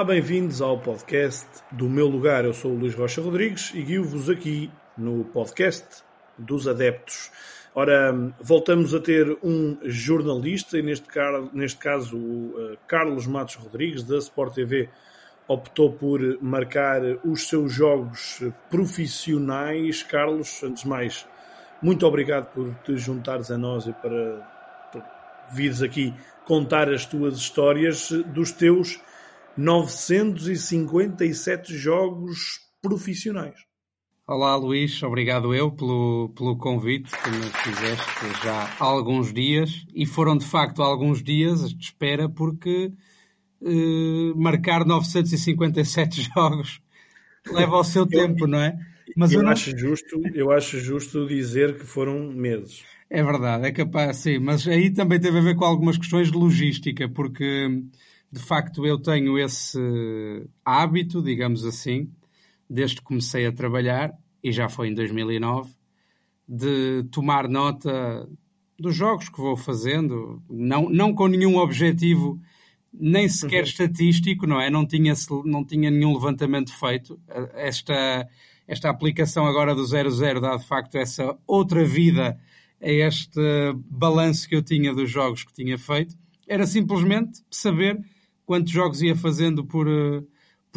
Olá, bem-vindos ao podcast do meu lugar. Eu sou o Luís Rocha Rodrigues e guio-vos aqui no podcast dos Adeptos. Ora, voltamos a ter um jornalista, e neste caso o Carlos Matos Rodrigues, da Sport TV, optou por marcar os seus jogos profissionais. Carlos, antes de mais, muito obrigado por te juntares a nós e por vires aqui contar as tuas histórias dos teus 957 jogos profissionais. Olá, Luís, obrigado eu pelo convite que me fizeste já há alguns dias, e foram de facto alguns dias de espera, porque marcar 957 jogos leva o seu tempo, não é? Mas eu acho justo dizer que foram meses. É verdade, é capaz, sim, mas aí também teve a ver com algumas questões de logística, porque de facto eu tenho esse hábito, digamos assim, desde que comecei a trabalhar, e já foi em 2009, de tomar nota dos jogos que vou fazendo, não com nenhum objetivo, nem sequer estatístico, não é? Não tinha nenhum levantamento feito. Esta aplicação agora do 00 dá de facto essa outra vida a este balanço que eu tinha dos jogos que tinha feito. Era simplesmente saber quantos jogos ia fazendo por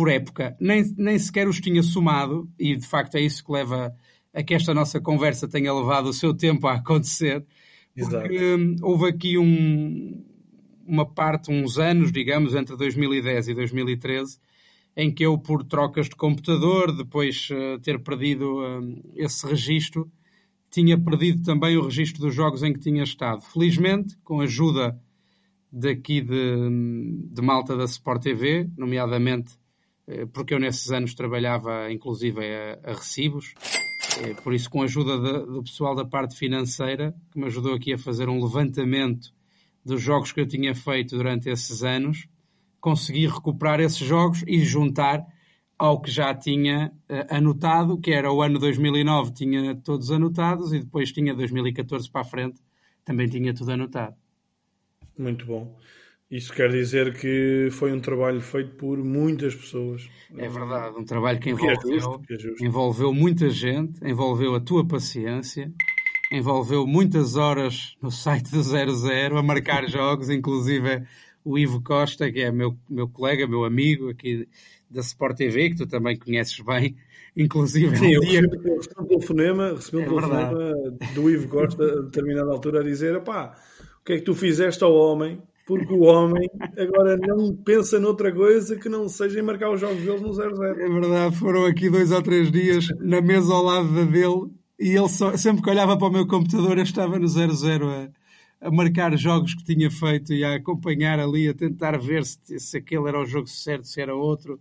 época. Nem sequer os tinha somado, e de facto é isso que leva a que esta nossa conversa tenha levado o seu tempo a acontecer. Porque houve aqui uns anos, digamos, entre 2010 e 2013, em que eu, por trocas de computador, depois ter perdido esse registro, tinha perdido também o registro dos jogos em que tinha estado. Felizmente, com a ajuda daqui de malta da Sport TV, nomeadamente porque eu nesses anos trabalhava inclusive a recibos, por isso com a ajuda do pessoal da parte financeira, que me ajudou aqui a fazer um levantamento dos jogos que eu tinha feito durante esses anos, consegui recuperar esses jogos e juntar ao que já tinha anotado, que era o ano 2009, tinha todos anotados, e depois tinha 2014 para a frente, também tinha tudo anotado. Muito bom. Isso quer dizer que foi um trabalho feito por muitas pessoas. É verdade, um trabalho que envolveu muita gente, envolveu a tua paciência, envolveu muitas horas no site do 00 a marcar jogos, inclusive o Ivo Costa, que é meu colega, meu amigo aqui da Sport TV, que tu também conheces bem, inclusive. Sim, eu recebi um telefonema do Ivo Costa a determinada altura a dizer: "Pá, o que é que tu fizeste ao homem? Porque o homem agora não pensa noutra coisa que não seja em marcar os jogos dele no 00. É verdade, foram aqui 2 ou 3 dias na mesa ao lado da dele, e ele sempre que olhava para o meu computador eu estava no 00 a marcar jogos que tinha feito e a acompanhar ali, a tentar ver se aquele era o jogo certo, se era outro.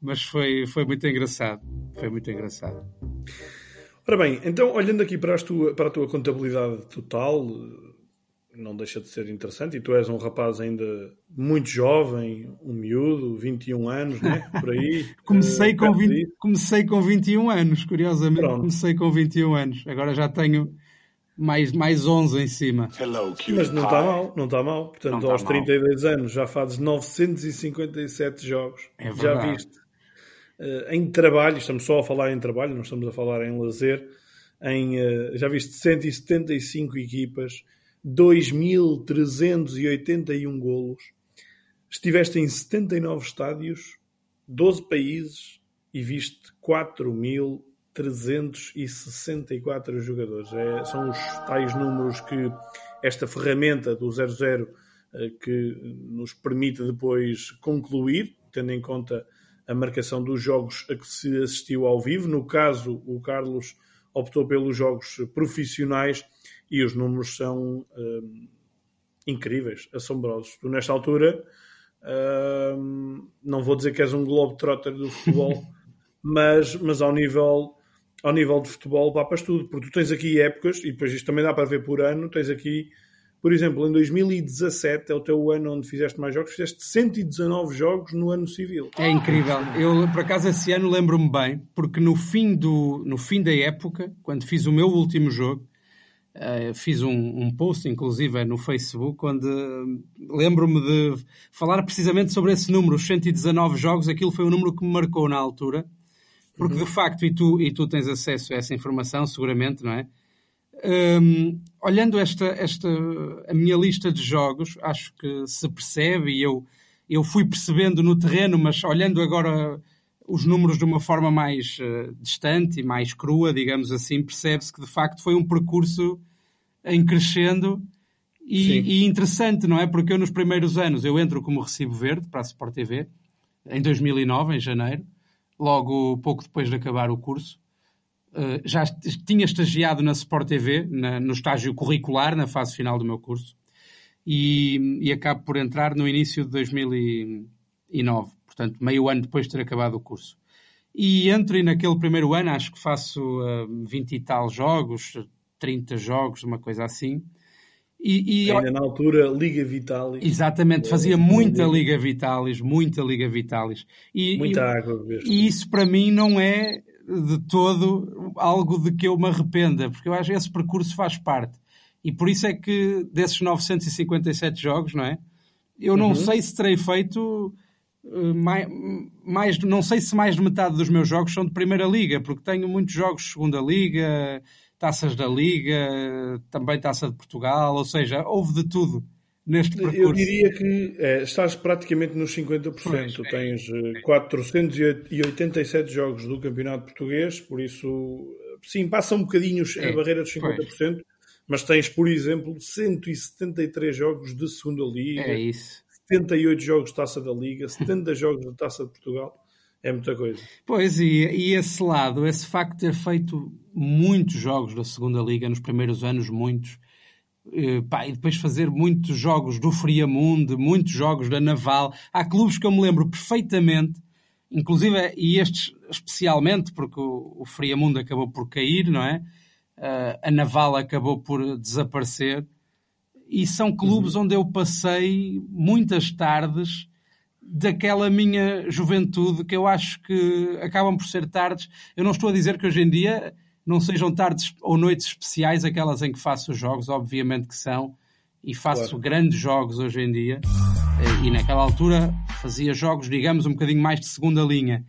Mas foi muito engraçado. Foi muito engraçado. Ora bem, então olhando aqui para a tua contabilidade total, não deixa de ser interessante, e tu és um rapaz ainda muito jovem, um miúdo, 21 anos, né? Por aí. Comecei com 21 anos, curiosamente. Pronto. Comecei com 21 anos, agora já tenho mais 11 em cima. Mas não está mal. Portanto, não, aos 32 anos já fazes 957 jogos. É verdade. Já viste. Em trabalho, estamos só a falar em trabalho, não estamos a falar em lazer. Já viste 175 equipas, 2.381 golos, estiveste em 79 estádios, 12 países, e viste 4.364 jogadores. São os tais números que esta ferramenta do 00 que nos permite depois concluir, tendo em conta a marcação dos jogos a que se assistiu ao vivo. No caso, o Carlos optou pelos jogos profissionais, e os números são incríveis, assombrosos. Tu, nesta altura, não vou dizer que és um globetrotter do futebol, mas ao nível de futebol papas tudo, porque tu tens aqui épocas, e depois isto também dá para ver por ano, tens aqui, por exemplo, em 2017, é o teu ano onde fizeste mais jogos, fizeste 119 jogos no ano civil. É incrível. Eu, por acaso, esse ano lembro-me bem, porque no fim da época, quando fiz o meu último jogo, Fiz um post, inclusive, no Facebook, onde lembro-me de falar precisamente sobre esse número, os 119 jogos. Aquilo foi um número que me marcou na altura, porque de facto, e tu tens acesso a essa informação, seguramente, não é? Olhando a minha lista de jogos, acho que se percebe, e eu fui percebendo no terreno, mas olhando agora os números de uma forma mais distante e mais crua, digamos assim, percebe-se que de facto foi um percurso em crescendo e interessante, não é? Porque eu nos primeiros anos, eu entro como recibo verde para a Sport TV, em 2009, em janeiro, logo pouco depois de acabar o curso. Já tinha estagiado na Sport TV, no estágio curricular, na fase final do meu curso, e acabo por entrar no início de 2009. Portanto, meio ano depois de ter acabado o curso. E entro e naquele primeiro ano, acho que faço 20 e tal jogos, 30 jogos, uma coisa assim. E ainda na altura, Liga Vitalis. Exatamente, fazia muita Liga Vitalis. Muita água. Mesmo. E isso para mim não é de todo algo de que eu me arrependa, porque eu acho que esse percurso faz parte. E por isso é que desses 957 jogos, não é? Eu não sei se terei feito... não sei se mais de metade dos meus jogos são de Primeira Liga, porque tenho muitos jogos de Segunda Liga, taças da Liga, também Taça de Portugal, ou seja, houve de tudo neste percurso. Eu diria que estás praticamente nos 50%. Tens 487 jogos do Campeonato Português, por isso, sim, passa um bocadinho a barreira dos 50%, mas tens, por exemplo, 173 jogos de Segunda Liga. É isso. 78 jogos de Taça da Liga, 70 jogos de Taça de Portugal, é muita coisa. Pois, e esse lado, esse facto de ter feito muitos jogos da Segunda Liga nos primeiros anos, muitos, e depois fazer muitos jogos do Freamunde, muitos jogos da Naval, há clubes que eu me lembro perfeitamente, inclusive, e estes especialmente, porque o Freamunde acabou por cair, não é? A Naval acabou por desaparecer. E são clubes onde eu passei muitas tardes daquela minha juventude, que eu acho que acabam por ser tardes. Eu não estou a dizer que hoje em dia não sejam tardes ou noites especiais aquelas em que faço jogos, obviamente que são, e faço grandes jogos hoje em dia. E naquela altura fazia jogos, digamos, um bocadinho mais de segunda linha.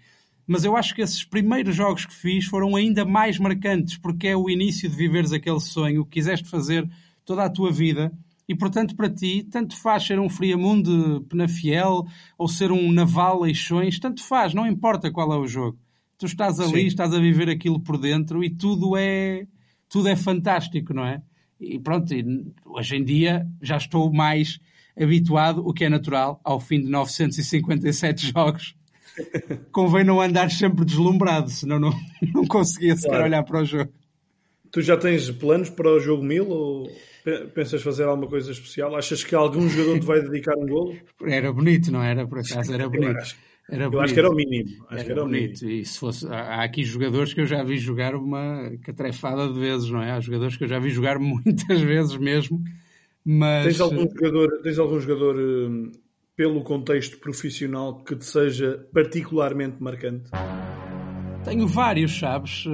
Mas eu acho que esses primeiros jogos que fiz foram ainda mais marcantes, porque é o início de viveres aquele sonho que quiseste fazer toda a tua vida. E, portanto, para ti, tanto faz ser um Freamunde Penafiel ou ser um Naval Leixões, tanto faz, não importa qual é o jogo. Tu estás ali, estás a viver aquilo por dentro e tudo é fantástico, não é? E pronto, hoje em dia já estou mais habituado, o que é natural, ao fim de 957 jogos. Convém não andar sempre deslumbrado, senão não conseguia sequer olhar para o jogo. Tu já tens planos para o jogo 1000 ou pensas fazer alguma coisa especial? Achas que algum jogador te vai dedicar um golo? Era bonito, não era? Por acaso, era bonito. Eu acho que era o mínimo. Acho que era bonito. E se fosse, há aqui jogadores que eu já vi jogar uma catrefada de vezes, não é? Há jogadores que eu já vi jogar muitas vezes mesmo, mas... Tens algum jogador pelo contexto profissional que te seja particularmente marcante? Tenho vários, sabes?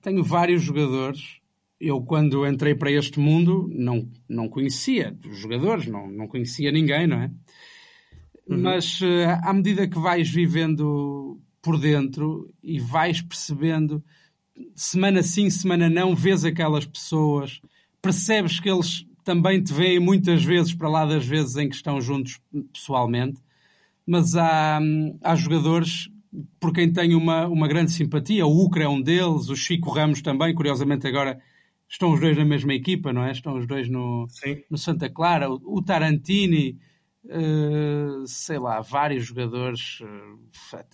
Tenho vários jogadores. Eu, quando entrei para este mundo, não conhecia os jogadores, não conhecia ninguém, não é? Mas, à medida que vais vivendo por dentro e vais percebendo, semana sim, semana não, vês aquelas pessoas, percebes que eles também te veem muitas vezes, para lá das vezes em que estão juntos pessoalmente, mas há jogadores por quem tenho uma grande simpatia. O Ucra é um deles, o Chico Ramos também, curiosamente agora estão os dois na mesma equipa, não é? Estão os dois no Santa Clara, o Tarantini, sei lá, vários jogadores,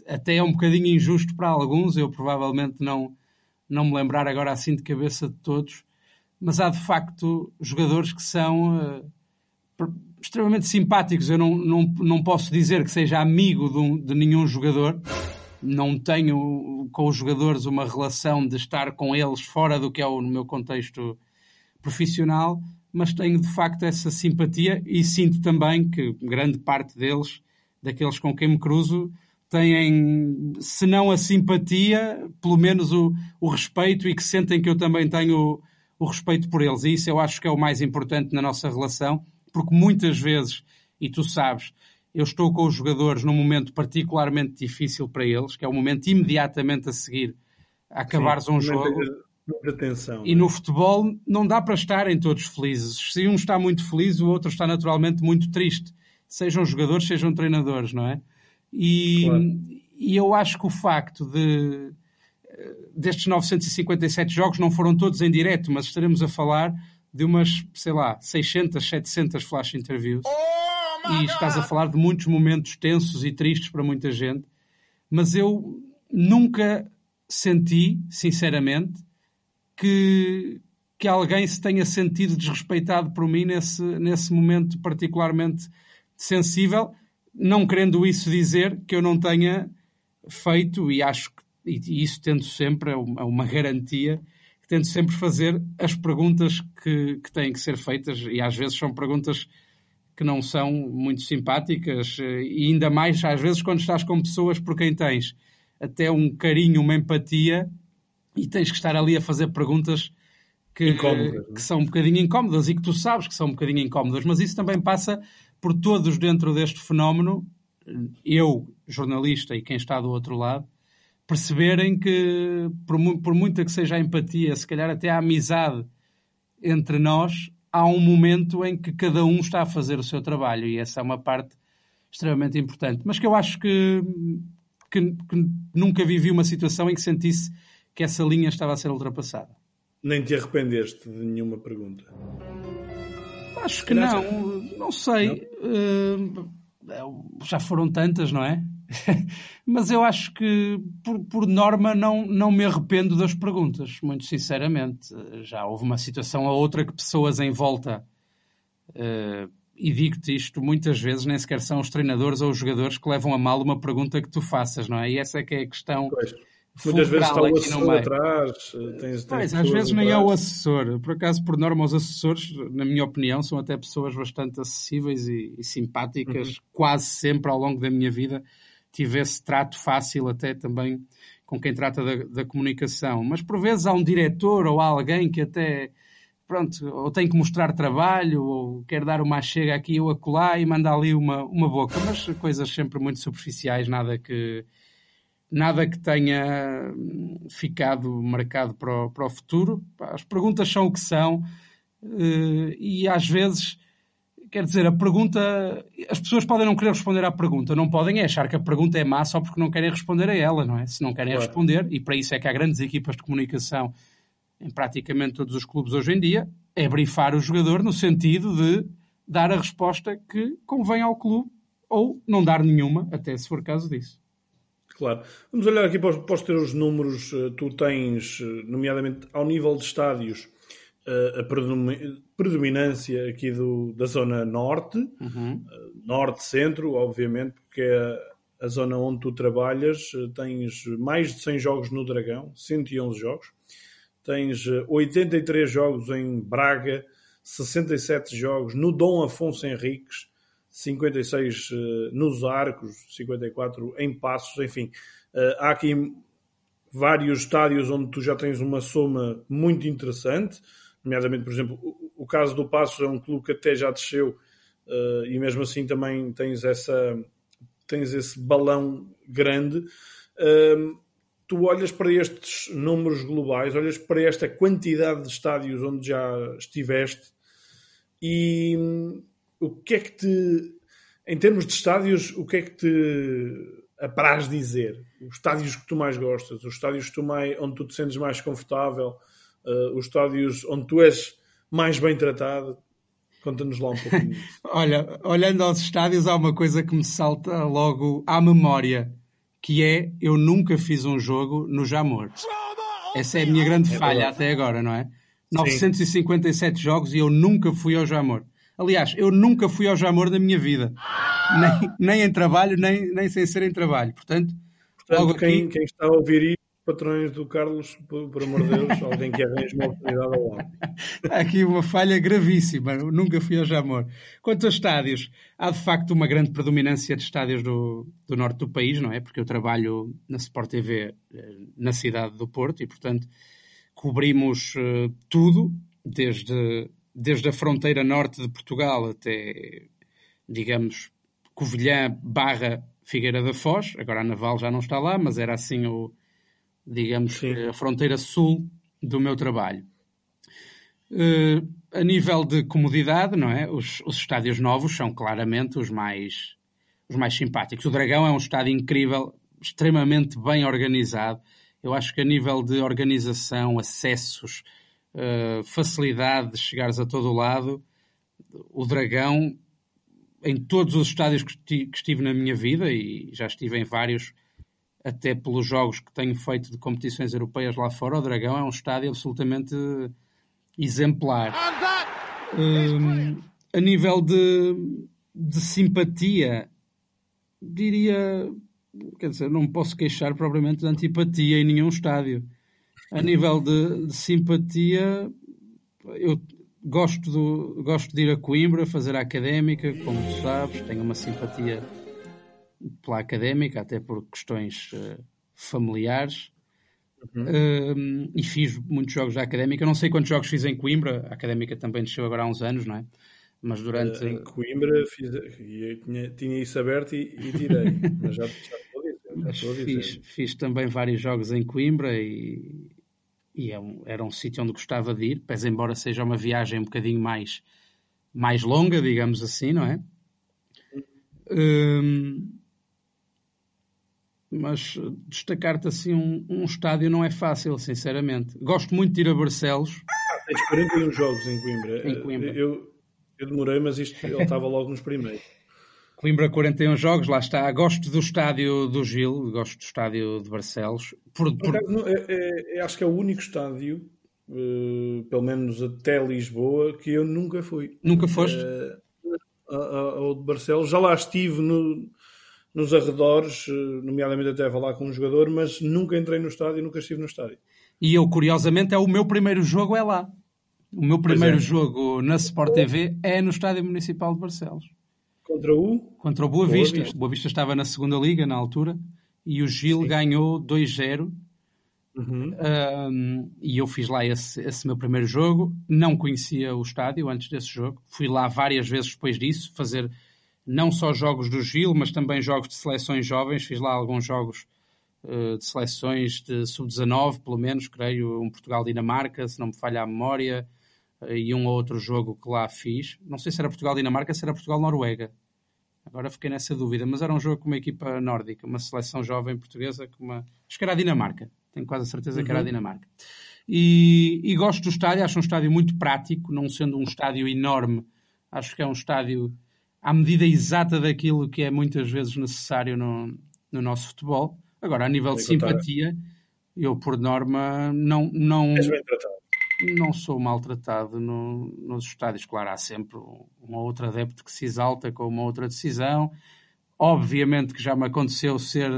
até é um bocadinho injusto para alguns, eu provavelmente não me lembrar agora assim de cabeça de todos, mas há de facto jogadores que são... extremamente simpáticos. Eu não posso dizer que seja amigo de nenhum jogador, não tenho com os jogadores uma relação de estar com eles fora do que é o meu contexto profissional, mas tenho de facto essa simpatia e sinto também que grande parte deles, daqueles com quem me cruzo, têm, se não a simpatia, pelo menos o respeito, e que sentem que eu também tenho o respeito por eles. E isso eu acho que é o mais importante na nossa relação, porque muitas vezes, e tu sabes, eu estou com os jogadores num momento particularmente difícil para eles, que é o momento imediatamente a seguir a acabares um jogo. Atenção, e no futebol não dá para estarem todos felizes. Se um está muito feliz, o outro está naturalmente muito triste. Sejam jogadores, sejam treinadores, não é? E eu acho que o facto de destes 957 jogos não foram todos em direto, mas estaremos a falar de umas, sei lá, 600, 700 flash interviews. E estás a falar de muitos momentos tensos e tristes para muita gente. Mas eu nunca senti, sinceramente, que alguém se tenha sentido desrespeitado por mim nesse momento particularmente sensível, não querendo isso dizer que eu não tenha feito, e acho que isso tento sempre, é uma garantia, que tento sempre fazer as perguntas que têm que ser feitas, e às vezes são perguntas que não são muito simpáticas, e ainda mais às vezes quando estás com pessoas por quem tens até um carinho, uma empatia, e tens que estar ali a fazer perguntas que são um bocadinho incómodas e que tu sabes que são um bocadinho incómodas, mas isso também passa por todos dentro deste fenómeno, eu, jornalista, e quem está do outro lado, perceberem que, por muita que seja a empatia, se calhar até a amizade entre nós, há um momento em que cada um está a fazer o seu trabalho, e essa é uma parte extremamente importante. Mas que eu acho que nunca vivi uma situação em que sentisse que essa linha estava a ser ultrapassada. Nem te arrependeste de nenhuma pergunta? Acho que não, não sei. Não? Já foram tantas, não é? Mas eu acho que, por norma, não me arrependo das perguntas, muito sinceramente. Já houve uma situação ou outra que pessoas em volta, e digo-te isto muitas vezes, nem sequer são os treinadores ou os jogadores que levam a mal uma pergunta que tu faças, não é? E essa é que é a questão... Pois. Muitas vezes está o assessor atrás. Mas às vezes nem é o assessor. Por acaso, por norma, os assessores, na minha opinião, são até pessoas bastante acessíveis e simpáticas. Uhum. Quase sempre, ao longo da minha vida, tive esse trato fácil até também com quem trata da comunicação. Mas por vezes há um diretor ou há alguém que até, pronto, ou tem que mostrar trabalho, ou quer dar uma chega aqui ou acolá e manda ali uma boca. Mas coisas sempre muito superficiais, nada que tenha ficado marcado para o futuro. As perguntas são o que são, e às vezes, quer dizer, a pergunta... As pessoas podem não querer responder à pergunta, não podem achar que a pergunta é má só porque não querem responder a ela, não é? Se não querem responder, e para isso é que há grandes equipas de comunicação em praticamente todos os clubes hoje em dia, é brifar o jogador no sentido de dar a resposta que convém ao clube, ou não dar nenhuma, até se for caso disso. Claro. Vamos olhar aqui para os teus números. Tu tens, nomeadamente, ao nível de estádios, a predominância aqui da zona norte, uhum. Norte-centro, obviamente, porque é a zona onde tu trabalhas. Tens mais de 100 jogos no Dragão, 111 jogos. Tens 83 jogos em Braga, 67 jogos no Dom Afonso Henriques, 56 nos Arcos, 54 em Passos, enfim. Há aqui vários estádios onde tu já tens uma soma muito interessante, nomeadamente, por exemplo, o caso do Passos é um clube que até já desceu, e mesmo assim também tens esse balão grande. Tu olhas para estes números globais, olhas para esta quantidade de estádios onde já estiveste, e... O que é que te, em termos de estádios, o que é que te apraz dizer? Os estádios que tu mais gostas, os estádios que onde tu te sentes mais confortável, os estádios onde tu és mais bem tratado? Conta-nos lá um pouquinho. Olha, olhando aos estádios, há uma coisa que me salta logo à memória, que é, eu nunca fiz um jogo no Jamor. Essa é a minha grande falha até agora, não é? Sim. 957 jogos e eu nunca fui ao Jamor. Aliás, eu nunca fui ao Jamor na minha vida. Nem em trabalho, nem sem ser em trabalho. Portanto logo quem está a ouvir isso, patrões do Carlos, por amor de Deus, alguém que arranje uma oportunidade ao lado. Aqui uma falha gravíssima. Eu nunca fui ao Jamor. Quanto aos estádios, há de facto uma grande predominância de estádios do norte do país, não é? Porque eu trabalho na Sport TV na cidade do Porto e, portanto, cobrimos tudo. desde a fronteira norte de Portugal até, digamos, Covilhã / Figueira da Foz. Agora a Naval já não está lá, mas era assim o, digamos, sim, a fronteira sul do meu trabalho. A nível de comodidade, não é? Os estádios novos são claramente os mais simpáticos. O Dragão é um estádio incrível, extremamente bem organizado. Eu acho que a nível de organização, acessos, facilidade de chegares a todo lado, o Dragão, em todos os estádios que estive na minha vida, e já estive em vários, até pelos jogos que tenho feito de competições europeias lá fora, o Dragão é um estádio absolutamente exemplar. A nível de simpatia, diria... Quer dizer, não me posso queixar propriamente de antipatia em nenhum estádio. A nível de simpatia, eu gosto de ir a Coimbra, fazer a Académica, como tu sabes. Tenho uma simpatia pela Académica, até por questões familiares. Uhum. E fiz muitos jogos da Académica. Não sei quantos jogos fiz em Coimbra. A Académica também desceu agora há uns anos, não é? Mas durante... Em Coimbra tinha isso aberto e tirei, mas já estou a dizer. Fiz também vários jogos em Coimbra e era um sítio onde gostava de ir, pese embora seja uma viagem um bocadinho mais longa, digamos assim, não é? Mas destacar-te assim um estádio não é fácil, sinceramente. Gosto muito de ir a Barcelos. Tens 41 jogos em Coimbra. Eu demorei, mas isto, ele estava logo nos primeiros. Coimbra, 41 jogos, lá está. Gosto do estádio do Gil, gosto do estádio de Barcelos. Acho que é o único estádio, pelo menos até Lisboa, que eu nunca fui. Nunca foste? Ao de Barcelos. Já lá estive nos arredores, nomeadamente até a falar com um jogador, mas nunca entrei no estádio, nunca estive no estádio. E eu, curiosamente, o meu primeiro jogo é lá. O meu primeiro jogo na Sport TV é no Estádio Municipal de Barcelos. Contra o Boa Vista. O Boa Vista estava na 2ª Liga, na altura, e o Gil ganhou 2-0. Uhum. E eu fiz lá esse meu primeiro jogo. Não conhecia o estádio antes desse jogo. Fui lá várias vezes depois disso, fazer não só jogos do Gil, mas também jogos de seleções jovens. Fiz lá alguns jogos de seleções de sub-19, pelo menos, creio, um Portugal-Dinamarca, se não me falha a memória... e um ou outro jogo que lá fiz. Não sei se era Portugal-Dinamarca, se era Portugal-Noruega. Agora fiquei nessa dúvida. Mas era um jogo com uma equipa nórdica, uma seleção jovem portuguesa. Acho que era a Dinamarca. Tenho quase a certeza que era a Dinamarca. E gosto do estádio. Acho um estádio muito prático, não sendo um estádio enorme. Acho que é um estádio à medida exata daquilo que é muitas vezes necessário no nosso futebol. Agora, a nível de simpatia, eu, por norma, não... Não sou maltratado nos estádios. Claro, há sempre um ou outro adepto que se exalta com uma outra decisão. Obviamente que já me aconteceu ser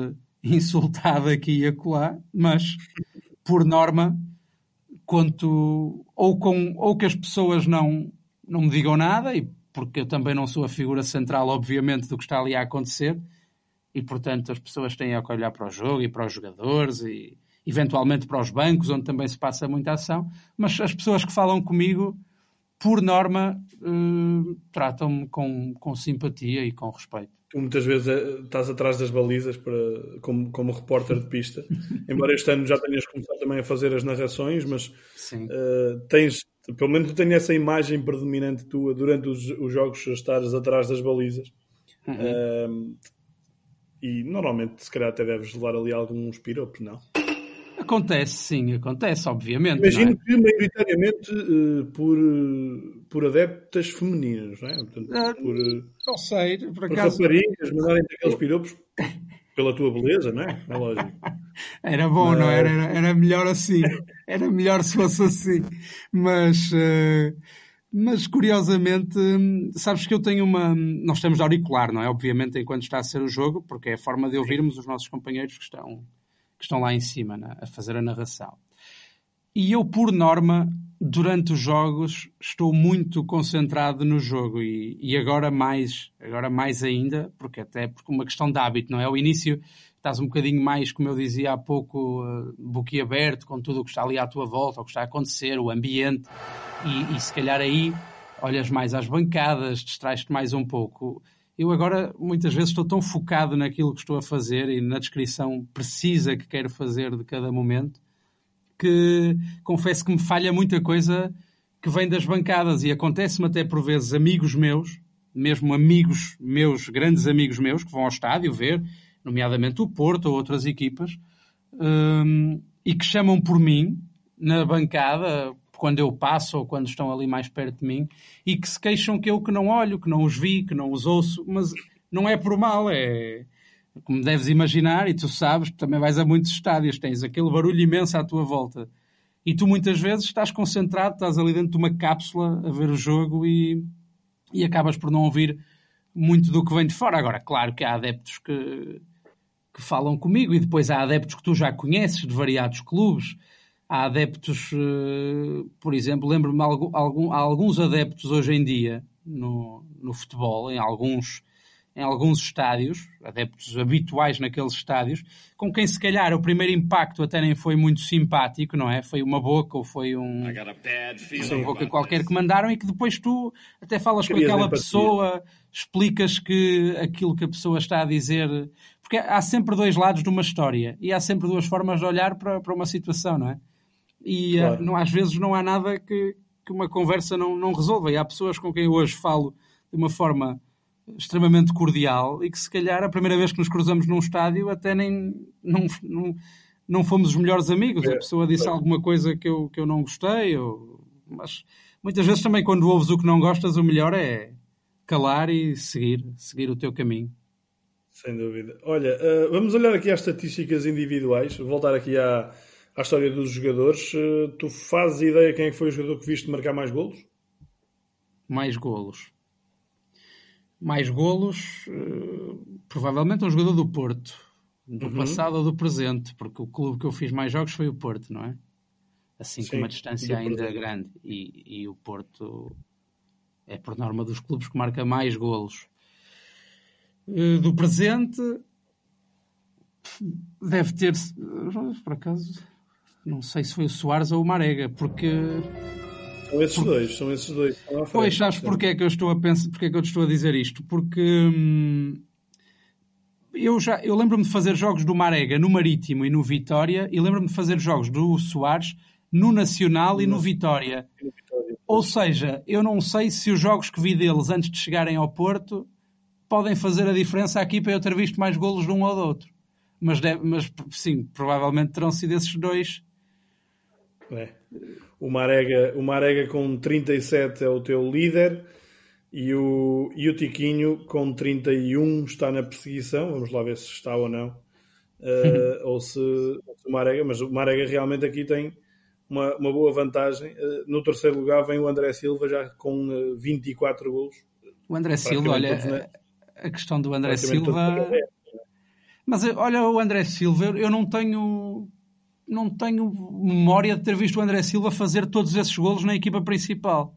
insultado aqui e acolá, mas, por norma, conto ou que as pessoas não me digam nada, e porque eu também não sou a figura central, obviamente, do que está ali a acontecer, e, portanto, as pessoas têm a olhar para o jogo e para os jogadores e... eventualmente para os bancos, onde também se passa muita ação, mas as pessoas que falam comigo, por norma, tratam-me com simpatia e com respeito. Tu muitas vezes estás atrás das balizas como repórter de pista, embora este ano já tenhas começado também a fazer as narrações, mas pelo menos tu tens essa imagem predominante tua durante os jogos, estares atrás das balizas. E normalmente, se calhar, até deves levar ali alguns piropos, não? Acontece, sim, acontece, obviamente. Imagino que maioritariamente por adeptas femininas, não é? Portanto, não sei, por acaso. Por raparigas mandarem aqueles piropos pela tua beleza, não é? É lógico. Era bom, não era? Era melhor assim. Era melhor se fosse assim. Mas curiosamente, sabes que eu tenho uma... Nós temos de auricular, não é? Obviamente, enquanto está a ser o jogo, porque é a forma de ouvirmos os nossos companheiros que estão lá em cima, né, a fazer a narração. E eu, por norma, durante os jogos, estou muito concentrado no jogo e agora mais ainda, porque até por uma questão de hábito, não é? Ao início estás um bocadinho mais, como eu dizia há pouco, boquiaberto com tudo o que está ali à tua volta, o que está a acontecer, o ambiente, e se calhar aí olhas mais às bancadas, distrais-te mais um pouco. Eu agora, muitas vezes, estou tão focado naquilo que estou a fazer e na descrição precisa que quero fazer de cada momento, que confesso que me falha muita coisa que vem das bancadas, e acontece-me até por vezes amigos meus, mesmo amigos meus, grandes amigos meus, que vão ao estádio ver, nomeadamente o Porto ou outras equipas, e que chamam por mim na bancada quando eu passo ou quando estão ali mais perto de mim, e que se queixam que eu que não olho, que não os vi, que não os ouço, mas não é por mal, é como deves imaginar, e tu sabes, também vais a muitos estádios, tens aquele barulho imenso à tua volta, e tu muitas vezes estás concentrado, estás ali dentro de uma cápsula a ver o jogo e acabas por não ouvir muito do que vem de fora. Agora, claro que há adeptos que falam comigo, e depois há adeptos que tu já conheces de variados clubes. Há adeptos, por exemplo, lembro-me há alguns adeptos hoje em dia no futebol, em alguns estádios, adeptos habituais naqueles estádios, com quem se calhar o primeiro impacto até nem foi muito simpático, não é? Foi uma boca ou foi uma boca qualquer que mandaram, e que depois tu até falas com aquela pessoa, explicas que aquilo que a pessoa está a dizer... Porque há sempre dois lados de uma história e há sempre duas formas de olhar para uma situação, não é? E claro. Às vezes não há nada que uma conversa não resolva, e há pessoas com quem eu hoje falo de uma forma... extremamente cordial, e que se calhar a primeira vez que nos cruzamos num estádio até nem não fomos os melhores amigos, a pessoa disse alguma coisa que eu não gostei, mas muitas vezes também quando ouves o que não gostas, o melhor é calar e seguir o teu caminho. Sem dúvida. Olha, vamos olhar aqui às estatísticas individuais, voltar aqui à história dos jogadores. Tu fazes ideia quem é que foi o jogador que viste marcar mais golos? Mais golos, provavelmente um jogador do Porto, do passado ou do presente, porque o clube que eu fiz mais jogos foi o Porto, não é? Assim, com uma distância ainda grande. E o Porto é, por norma, dos clubes que marca mais golos. Do presente, deve ter... Por acaso, não sei se foi o Soares ou o Marega, porque... São esses dois. Pois, sabes porquê é que eu estou a pensar, porque é que eu te estou a dizer isto? Porque eu lembro-me de fazer jogos do Marega no Marítimo e no Vitória, e lembro-me de fazer jogos do Soares no Nacional e no Vitória. Ou seja, eu não sei se os jogos que vi deles antes de chegarem ao Porto podem fazer a diferença aqui para eu ter visto mais golos de um ou do outro. Mas sim, provavelmente terão sido esses dois. É. O Marega com 37 é o teu líder, e o Tiquinho com 31 está na perseguição. Vamos lá ver se está ou não, ou se o Marega, mas o Marega realmente aqui tem uma boa vantagem. No terceiro lugar vem o André Silva já com 24 golos. O André Silva, olha, a questão do André Silva... Mas olha, o André Silva, eu não tenho memória de ter visto o André Silva fazer todos esses golos na equipa principal.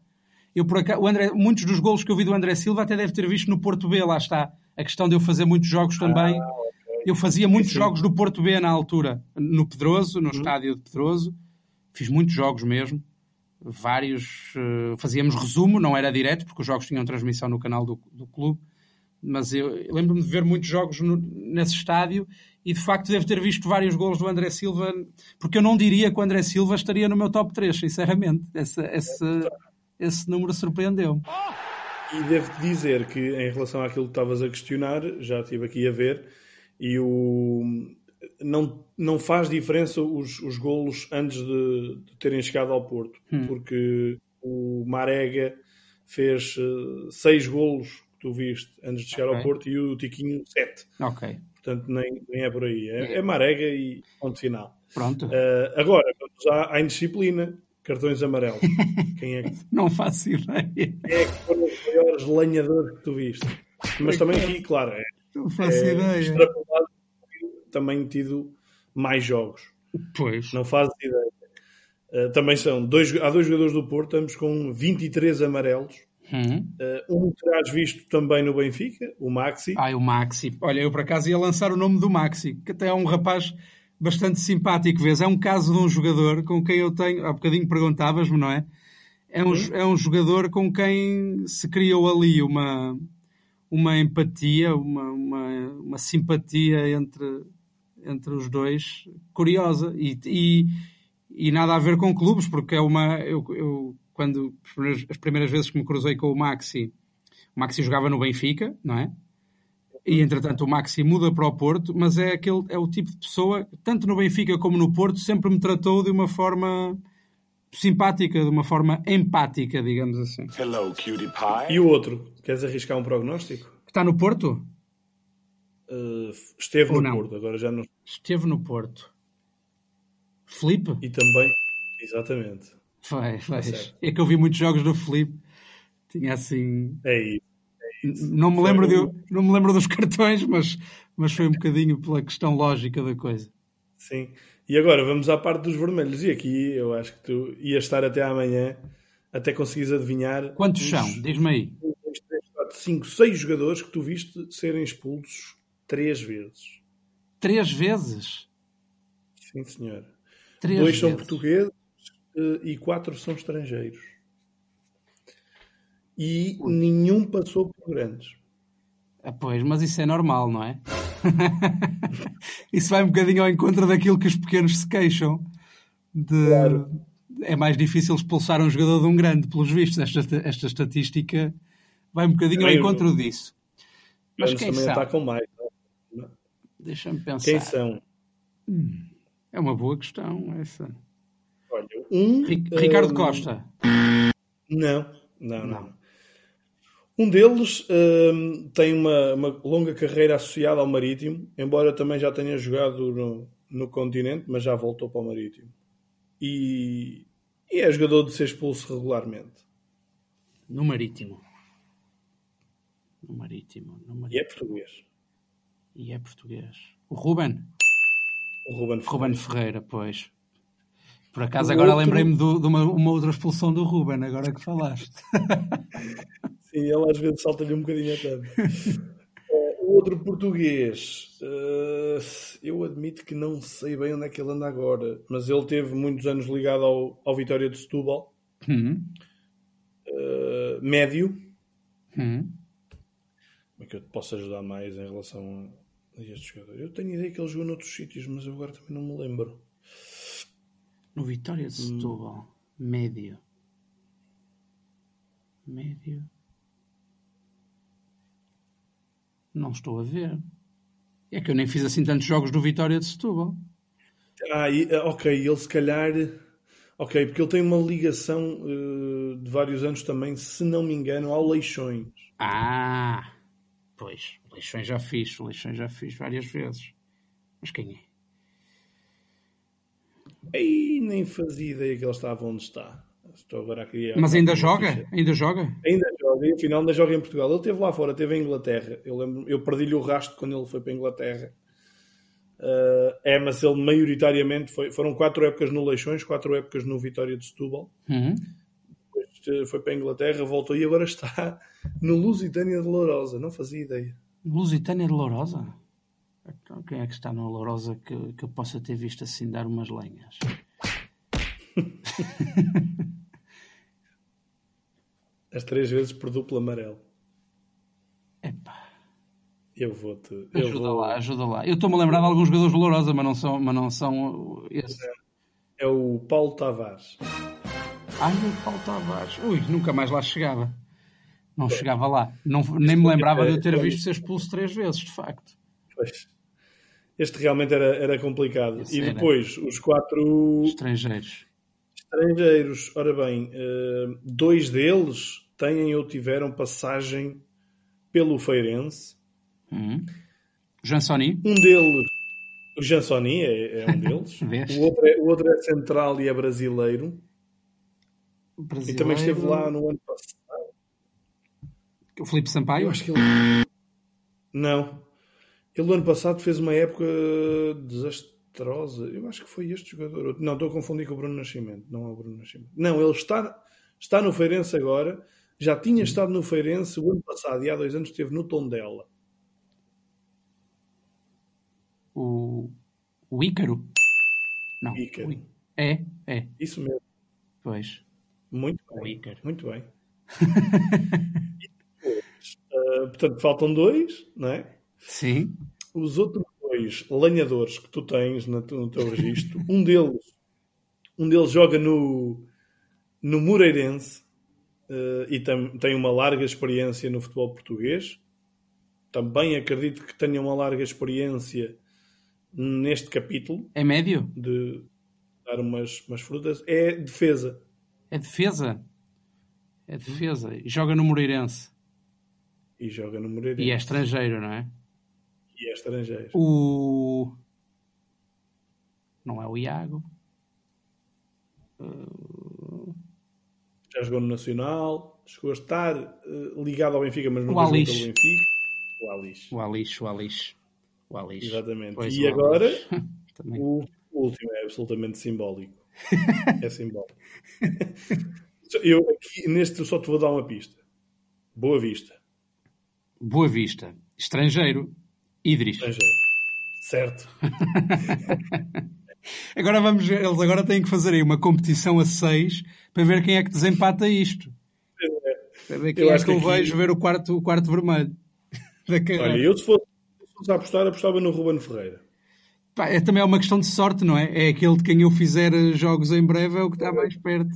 Eu, por acaso, muitos dos golos que eu vi do André Silva até deve ter visto no Porto B, lá está. A questão de eu fazer muitos jogos também. Okay. Eu fazia muitos jogos do Porto B na altura, no Pedroso, no estádio de Pedroso. Fiz muitos jogos mesmo. Vários. Fazíamos resumo, não era direto, porque os jogos tinham transmissão no canal do clube. Mas eu lembro-me de ver muitos jogos nesse estádio, e de facto devo ter visto vários golos do André Silva, porque eu não diria que o André Silva estaria no meu top 3, sinceramente. Esse número surpreendeu-me. E devo-te dizer que, em relação àquilo que estavas a questionar, já estive aqui a ver, e não faz diferença os golos antes de terem chegado ao Porto, porque o Marega fez 6 golos tu viste antes de chegar ao Porto, e o Tiquinho 7. Ok. Portanto, nem é por aí. É Marega e ponto final. Pronto. Agora, vamos à indisciplina. Cartões amarelos. Quem é que... Não faço ideia. Quem é que foram os maiores lanhadores que tu viste? Mas também aqui, claro, não faço ideia. Extrapolado, também tido mais jogos. Pois. Não faço ideia. Também há dois jogadores do Porto, ambos com 23 amarelos. Um terás visto também no Benfica, o Maxi. O Maxi. Olha, eu por acaso ia lançar o nome do Maxi, que até é um rapaz bastante simpático, vês? É um caso de um jogador com quem eu tenho... Há bocadinho perguntavas-me, não é? É um jogador com quem se criou ali uma empatia, uma simpatia entre os dois, curiosa. E nada a ver com clubes, porque é uma... Eu quando as primeiras vezes que me cruzei com o Maxi jogava no Benfica, não é? E, entretanto, o Maxi muda para o Porto, mas é o tipo de pessoa, tanto no Benfica como no Porto, sempre me tratou de uma forma simpática, de uma forma empática, digamos assim. Hello, cutie pie. E o outro? Queres arriscar um prognóstico? Está no Porto? Esteve ou no não? Porto, agora já não... Esteve no Porto. Felipe? E também, exatamente. Foi. É que eu vi muitos jogos do Felipe. Tinha assim... Não me lembro dos cartões, mas foi um bocadinho pela questão lógica da coisa. Sim. E agora vamos à parte dos vermelhos. E aqui eu acho que tu ias estar até amanhã, até conseguires adivinhar... Quantos são? Diz-me aí. 5, 6 jogadores que tu viste serem expulsos 3 vezes. 3 vezes? Sim, senhor. 2 são portugueses e 4 são estrangeiros. E nenhum passou por grandes. Pois, mas isso é normal, não é? Isso vai um bocadinho ao encontro daquilo que os pequenos se queixam. Claro. É mais difícil expulsar um jogador de um grande, pelos vistos. Esta estatística vai um bocadinho ao encontro disso. Mas quem são? Está com mais, não é? Deixa-me pensar. Quem são? É uma boa questão essa. Olha, Ricardo Costa. Não. Um deles tem uma longa carreira associada ao Marítimo, embora também já tenha jogado no continente, mas já voltou para o Marítimo. E é jogador de ser expulso regularmente. No Marítimo. E é português. O Rúben Ferreira, pois. Por acaso agora lembrei-me de uma outra expulsão do Rúben, agora que falaste. Sim, ele às vezes salta-lhe um bocadinho a tanto. O outro português, eu admito que não sei bem onde é que ele anda agora, mas ele teve muitos anos ligado ao Vitória de Setúbal. Médio. Como é que eu te posso ajudar mais em relação a este jogador? Eu tenho ideia que ele jogou noutros sítios, mas eu agora também não me lembro. No Vitória de Setúbal, médio, não estou a ver. É que eu nem fiz assim tantos jogos do Vitória de Setúbal. Ele se calhar, porque ele tem uma ligação de vários anos também, se não me engano, ao Leixões. Pois, Leixões já fiz várias vezes. Mas quem é? Aí nem fazia ideia que ele estava onde está. Estou agora a criar. Mas ainda joga? Ainda joga. E afinal ainda joga em Portugal. Ele esteve lá fora, esteve em Inglaterra. Eu lembro, eu perdi-lhe o rastro quando ele foi para a Inglaterra. Mas ele maioritariamente foram 4 épocas no Leixões, 4 épocas no Vitória de Setúbal. Depois foi para a Inglaterra, voltou e agora está no Lusitânia de Lourosa. Não fazia ideia. Lusitânia de Lourosa? Quem é que está na Lourosa que eu possa ter visto assim dar umas lenhas? As 3 vezes por duplo amarelo. Epá. Ajuda lá. Eu estou-me a lembrar de alguns jogadores de Lourosa, mas não são esses. É o Paulo Tavares. O Paulo Tavares. Nunca mais lá chegava. Chegava lá. Nem me lembrava de eu ter visto ser expulso 3 vezes, de facto. Pois. Este realmente era complicado. Esse e depois, os 4... Estrangeiros. Ora bem, 2 deles têm ou tiveram passagem pelo Feirense. Jansoni? Um deles... O Jansoni é um deles. O outro é central e é brasileiro. E também esteve lá no ano passado. O Felipe Sampaio? Eu acho que ele... Não. Ele, no ano passado, fez uma época desastrosa. Eu acho que foi este jogador. Não, estou a confundir com o Bruno Nascimento. Não é o Bruno Nascimento. Não, ele está no Feirense agora, Já tinha estado no Feirense o ano passado e há 2 anos esteve no Tondela. O Ícaro? Não. Ícaro. É. Isso mesmo. Pois. Muito bem. Ícaro. Muito bem. Portanto, faltam 2, não é? Sim. Os outros 2 lenhadores que tu tens no teu registro, um deles joga no Moreirense e tem uma larga experiência no futebol português. Também acredito que tenha uma larga experiência neste capítulo. É médio? De dar umas frutas. É defesa. É defesa. E joga no Moreirense. E é estrangeiro, não é? Não é o Iago. Já jogou no Nacional. Chegou a estar ligado ao Benfica, mas não jogou pelo Benfica. O Alix. Exatamente. Pois, e agora, o último é absolutamente simbólico. É simbólico. Eu aqui, neste, só te vou dar uma pista. Boa Vista. Estrangeiro. Idris. Certo. Agora vamos, eles agora têm que fazer aí uma competição a 6 para ver quem é que desempata isto. Para ver quem é que eu vejo ver o quarto vermelho. Olha, eu se fosse apostar, apostava no Rúben Ferreira. Pá, é também uma questão de sorte, não é? É aquele de quem eu fizer jogos em breve, é o que está mais perto.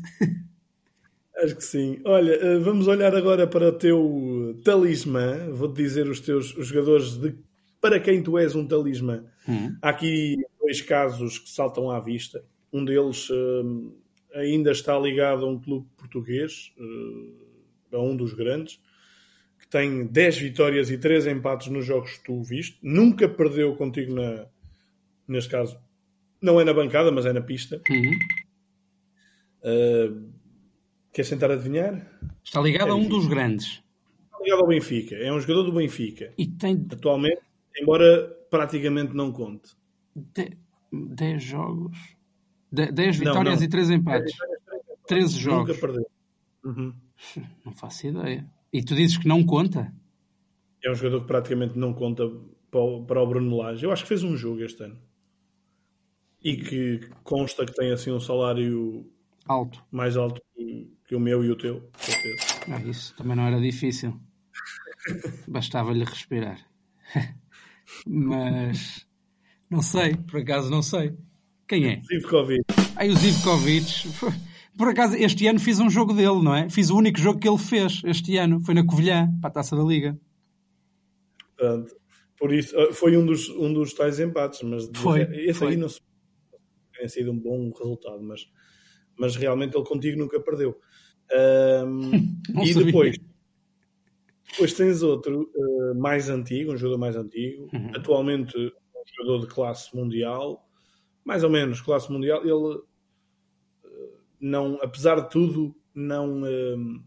Acho que sim. Olha, vamos olhar agora para o teu talismã. Vou-te dizer os teus jogadores para quem tu és um talismã. Há aqui 2 casos que saltam à vista. Um deles ainda está ligado a um clube português, a um dos grandes, que tem 10 vitórias e 3 empates nos jogos que tu viste. Nunca perdeu contigo neste caso. Não é na bancada, mas é na pista. Queres tentar adivinhar? Está ligado a um dos grandes. Está ligado ao Benfica. É um jogador do Benfica. E tem... Atualmente, embora praticamente não conte. 10 jogos. 10 vitórias e 3 empates. 13 jogos. Nunca perdeu. Não faço ideia. E tu dizes que não conta? É um jogador que praticamente não conta para o Bruno Lage. Eu acho que fez um jogo este ano. E que consta que tem assim um salário alto. Mais alto que o meu e o teu. Isso também não era difícil. Bastava-lhe respirar. Mas não sei, por acaso não sei. Quem é? Zivkovic. O Zivkovic. Por acaso, este ano fiz um jogo dele, não é? Fiz o único jogo que ele fez este ano. Foi na Covilhã, para a Taça da Liga. Pronto. Por isso, foi um dos tais empates. Mas foi, esse foi. Aí não tem sido um bom resultado, mas realmente ele contigo nunca perdeu. E sabia. Depois tens outro mais antigo, um jogador mais antigo. Atualmente, um jogador de classe mundial. Mais ou menos, classe mundial. Ele... Não, apesar de tudo, não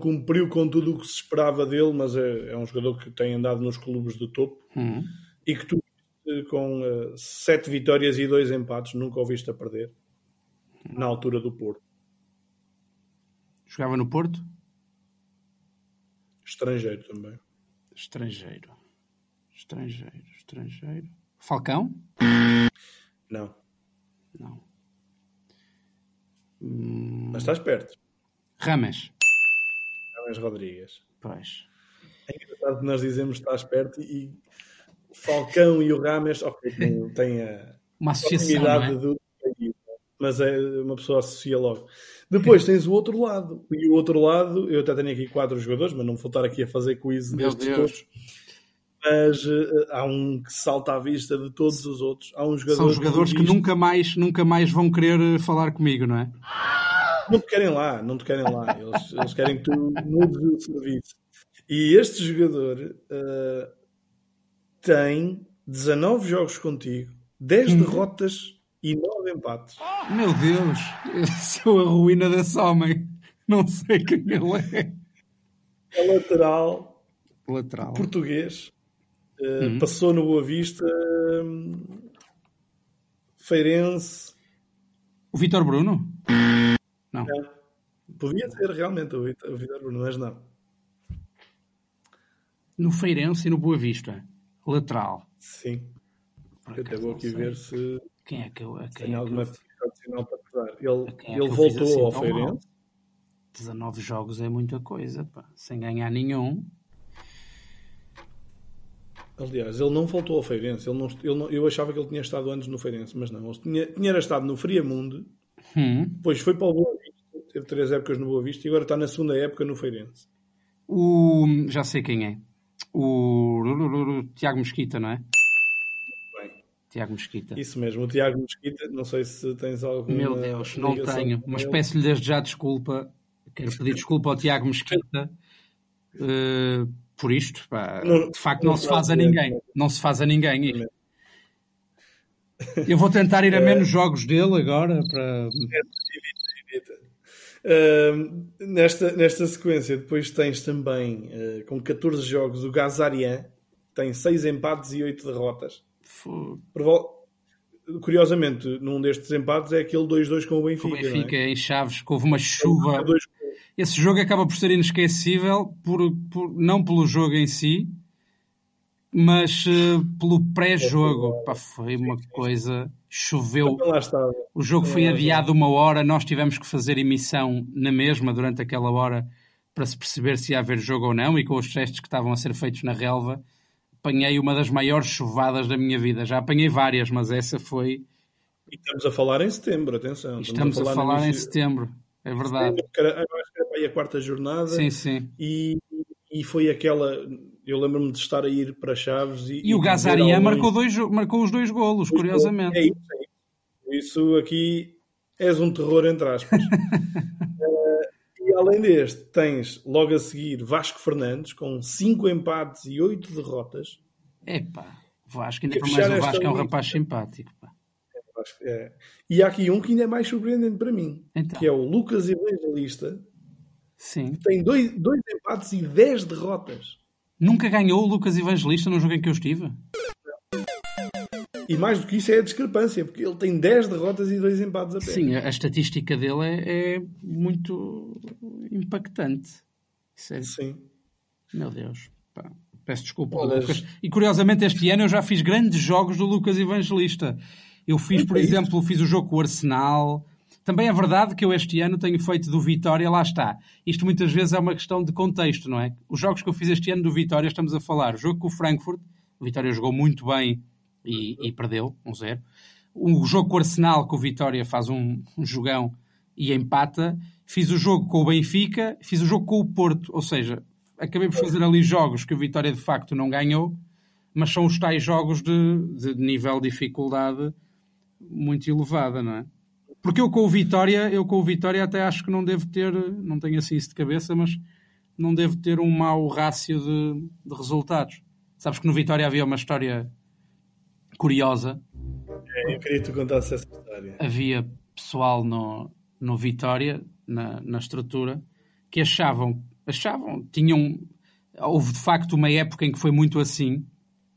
cumpriu com tudo o que se esperava dele, mas é um jogador que tem andado nos clubes de topo e que tu, com 7 vitórias e 2 empates, nunca o viste a perder na altura do Porto. Jogava no Porto? Estrangeiro também. Estrangeiro. Falcão? Não. Mas estás perto. Rames Rodrigues. Pois. É engraçado que nós dizemos que estás perto e o Falcão e o Rames têm uma proximidade, não é? Do país, mas é uma pessoa associa logo. Depois tens o outro lado. E o outro lado, eu até tenho aqui 4 jogadores, mas não vou estar aqui a fazer quiz destes todos. Mas há um que salta à vista de todos os outros. Há um jogador. São jogadores que nunca mais vão querer falar comigo, não é? Não te querem lá. Eles querem que tu mudes o serviço. E este jogador tem 19 jogos contigo, 10 derrotas e 9 empates. Meu Deus, eu sou a ruína desse homem. Não sei quem ele é. É lateral. Português. Passou no Boa Vista, Feirense. O Vítor Bruno? Não. Podia ser realmente o Vitor Bruno, mas não. No Feirense e no Boa Vista, lateral. Sim. Eu até vou aqui ver se quem é que eu, a quem tem é alguma profissional para acusar. Ele voltou assim ao Feirense. 19 jogos é muita coisa, pá. Sem ganhar nenhum. Aliás, ele não voltou ao Feirense. Eu achava que ele tinha estado antes no Feirense, mas não. Ele tinha estado no Freamunde, depois foi para o Boa Vista, teve 3 épocas no Boa Vista e agora está na segunda época no Feirense. Já sei quem é. O Tiago Mesquita, não é? Bem, Tiago Mesquita. Isso mesmo, o Tiago Mesquita. Não sei se tens alguma... Meu Deus, não tenho, mas peço-lhe desde já desculpa. Quero pedir desculpa ao Tiago Mesquita por isto. Pá. De facto, não se faz a ninguém. Não se faz a ninguém isto. Eu vou tentar ir a menos jogos dele agora para... Nesta sequência depois tens também com 14 jogos o Gazarian, tem 6 empates e 8 derrotas. Curiosamente, num destes empates é aquele 2-2 com o Benfica, não é? Em Chaves, que houve uma chuva. Esse jogo acaba por ser inesquecível não pelo jogo em si, mas pelo pré-jogo. Pá, foi uma coisa... Choveu, o jogo foi adiado 1 hora, nós tivemos que fazer emissão na mesma durante aquela hora para se perceber se ia haver jogo ou não, e com os testes que estavam a ser feitos na relva, apanhei uma das maiores chuvadas da minha vida. Já apanhei várias, mas essa foi... E estamos a falar em setembro, atenção. Estamos a falar em setembro, é verdade. Era a 4ª jornada, sim. E foi aquela... Eu lembro-me de estar a ir para Chaves e o Gazarian marcou os 2 golos, curiosamente. É isso. Aqui és um terror, entre aspas. E além deste, tens logo a seguir Vasco Fernandes, com 5 empates e 8 derrotas. Epá, Vasco, ainda por mais o Vasco é um rapaz simpático. Pá. É. E há aqui um que ainda é mais surpreendente para mim, então, que é o Lucas Evangelista. Sim. Tem 2 empates e 10 derrotas. Nunca ganhou o Lucas Evangelista no jogo em que eu estive? E mais do que isso é a discrepância, porque ele tem 10 derrotas e 2 empates apenas. Sim, a estatística dele é muito impactante. Sério? Sim. Meu Deus. Pá, peço desculpa ao Lucas. E curiosamente este ano eu já fiz grandes jogos do Lucas Evangelista. Eu fiz, por exemplo, o jogo com o Arsenal... Também é verdade que eu este ano tenho feito do Vitória, lá está. Isto muitas vezes é uma questão de contexto, não é? Os jogos que eu fiz este ano do Vitória, estamos a falar. O jogo com o Frankfurt, o Vitória jogou muito bem e perdeu, 1-0. O jogo com o Arsenal, que o Vitória faz um jogão e empata. Fiz o jogo com o Benfica, fiz o jogo com o Porto. Ou seja, acabei por fazer ali jogos que o Vitória de facto não ganhou, mas são os tais jogos de nível de dificuldade muito elevada, não é? Porque eu com o Vitória até acho que não tenho assim isso de cabeça, mas não devo ter um mau rácio de resultados. Sabes que no Vitória havia uma história curiosa. Eu queria que tu contasses essa história. Havia pessoal no Vitória, na estrutura, que achavam, houve de facto uma época em que foi muito assim,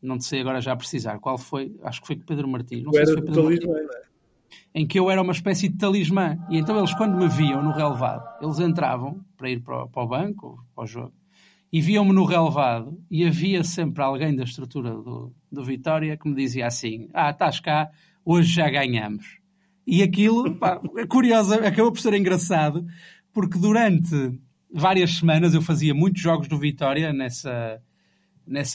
não sei agora já precisar qual foi, acho que foi Pedro Martins, não sei se foi Pedro Martins. Em que eu era uma espécie de talismã. E então eles, quando me viam no relvado, eles entravam para ir para o banco, para o jogo, e viam-me no relvado, e havia sempre alguém da estrutura do Vitória que me dizia assim: estás cá, hoje já ganhamos. E aquilo, curioso, acabou por ser engraçado, porque durante várias semanas eu fazia muitos jogos do Vitória nessa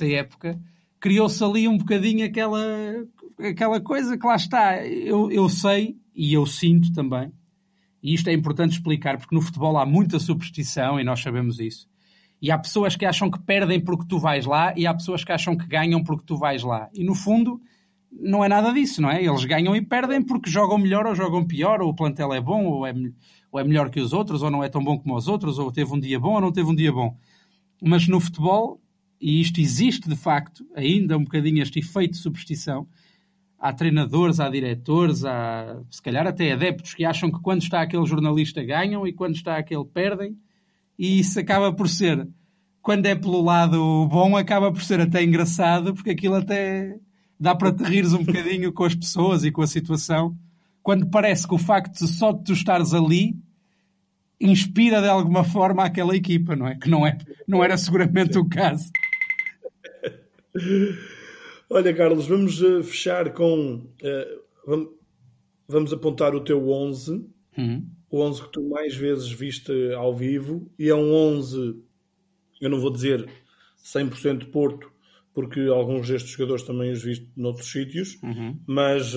época. Criou-se ali um bocadinho aquela coisa que lá está. Eu sei, e eu sinto também, e isto é importante explicar, porque no futebol há muita superstição, e nós sabemos isso. E há pessoas que acham que perdem porque tu vais lá, e há pessoas que acham que ganham porque tu vais lá. E no fundo, não é nada disso, não é? Eles ganham e perdem porque jogam melhor ou jogam pior, ou o plantel é bom, ou é melhor que os outros, ou não é tão bom como os outros, ou teve um dia bom ou não teve um dia bom. Mas no futebol... E isto existe, de facto, ainda um bocadinho este efeito de superstição. Há treinadores, há diretores, há, se calhar, até adeptos que acham que quando está aquele jornalista ganham e quando está aquele perdem. E isso acaba por ser, quando é pelo lado bom, acaba por ser até engraçado, porque aquilo até dá para te rires um bocadinho com as pessoas e com a situação. Quando parece que o facto de só de tu estares ali inspira de alguma forma aquela equipa, não é? Que não era seguramente o caso. Olha, Carlos, vamos fechar com... vamos apontar o teu 11, o 11 que tu mais vezes viste ao vivo, e é um 11, eu não vou dizer 100% Porto, porque alguns destes jogadores também os viste noutros sítios, mas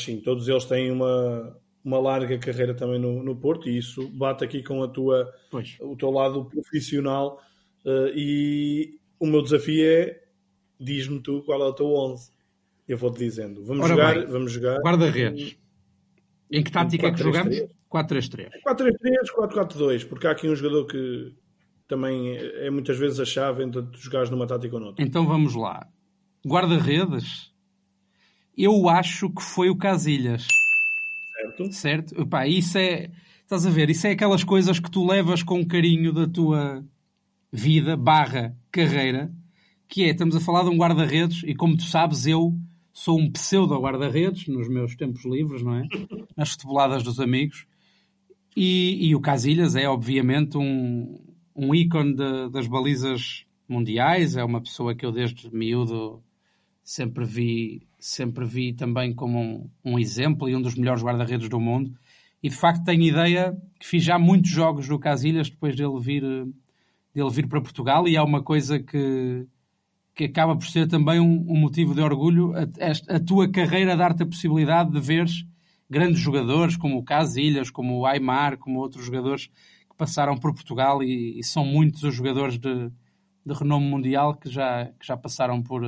sim, todos eles têm uma larga carreira também no Porto, e isso bate aqui com o teu lado profissional, e o meu desafio é, diz-me tu qual é o teu 11. Eu vou-te dizendo. Vamos jogar. Guarda-redes. Em que tática é que jogamos? 4-3-3. 4-3-3, 4-4-2. Porque há aqui um jogador que também é muitas vezes a chave entre jogares numa tática ou noutra. Então vamos lá. Guarda-redes. Eu acho que foi o Casillas. Certo? Epá, isso é... Estás a ver? Isso é aquelas coisas que tu levas com carinho da tua vida / carreira. Que é, estamos a falar de um guarda-redes e, como tu sabes, eu sou um pseudo guarda-redes nos meus tempos livres, não é? Nas futeboladas dos amigos. E o Casillas é, obviamente, um ícone das balizas mundiais. É uma pessoa que eu, desde miúdo, sempre vi também como um exemplo e um dos melhores guarda-redes do mundo. E, de facto, tenho ideia que fiz já muitos jogos do Casillas depois dele vir para Portugal, e é uma coisa que acaba por ser também um motivo de orgulho, a tua carreira dar-te a possibilidade de veres grandes jogadores, como o Casillas, como o Aimar, como outros jogadores que passaram por Portugal, e são muitos os jogadores de renome mundial que já passaram por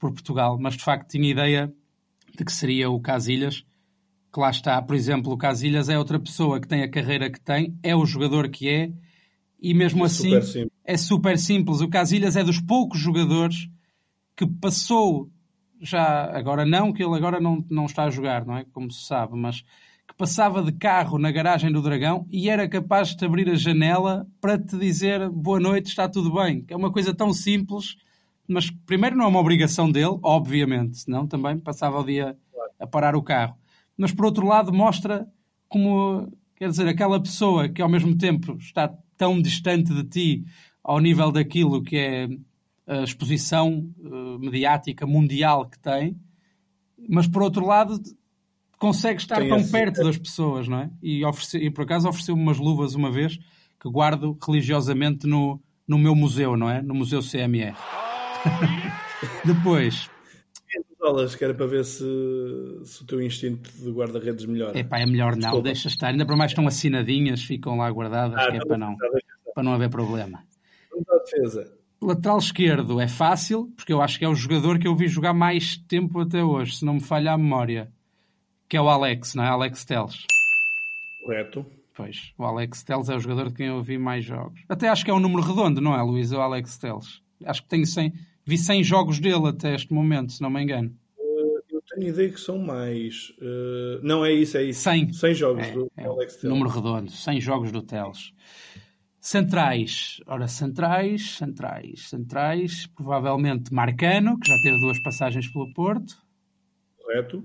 Portugal. Mas, de facto, tinha ideia de que seria o Casillas, que lá está. Por exemplo, o Casillas é outra pessoa que tem a carreira que tem, é o jogador que é, e mesmo assim é super simples. O Casillas é dos poucos jogadores que passou, já agora não, que ele agora não está a jogar, não é? Como se sabe, mas que passava de carro na garagem do Dragão e era capaz de te abrir a janela para te dizer boa noite, está tudo bem. É uma coisa tão simples, mas primeiro não é uma obrigação dele, obviamente, senão também passava o dia a parar o carro. Mas por outro lado mostra como, quer dizer, aquela pessoa que ao mesmo tempo está tão distante de ti ao nível daquilo que é a exposição mediática mundial que tem, mas por outro lado consegue estar tão perto das pessoas, não é? E por acaso ofereceu-me umas luvas uma vez que guardo religiosamente no meu museu, não é? No Museu CME. Depois... que era para ver se o teu instinto de guarda-redes melhora. Epá, é melhor não, desculpa. Deixa estar. Ainda para mais estão assinadinhas, ficam lá guardadas, que é para não haver problema. Defesa. Lateral esquerdo é fácil, porque eu acho que é o jogador que eu vi jogar mais tempo até hoje, se não me falha a memória, que é o Alex, não é? Alex Telles. Correto. Pois, o Alex Telles é o jogador de quem eu vi mais jogos. Até acho que é um número redondo, não é, Luís? O Alex Telles. Acho que tenho 100... Vi 100 jogos dele até este momento, se não me engano. Eu tenho ideia que são mais. Não, é isso. 100 jogos do Alex Telles. Número redondo, 100 jogos do Telles. Centrais. Ora, centrais. Provavelmente Marcano, que já teve 2 passagens pelo Porto. Correto.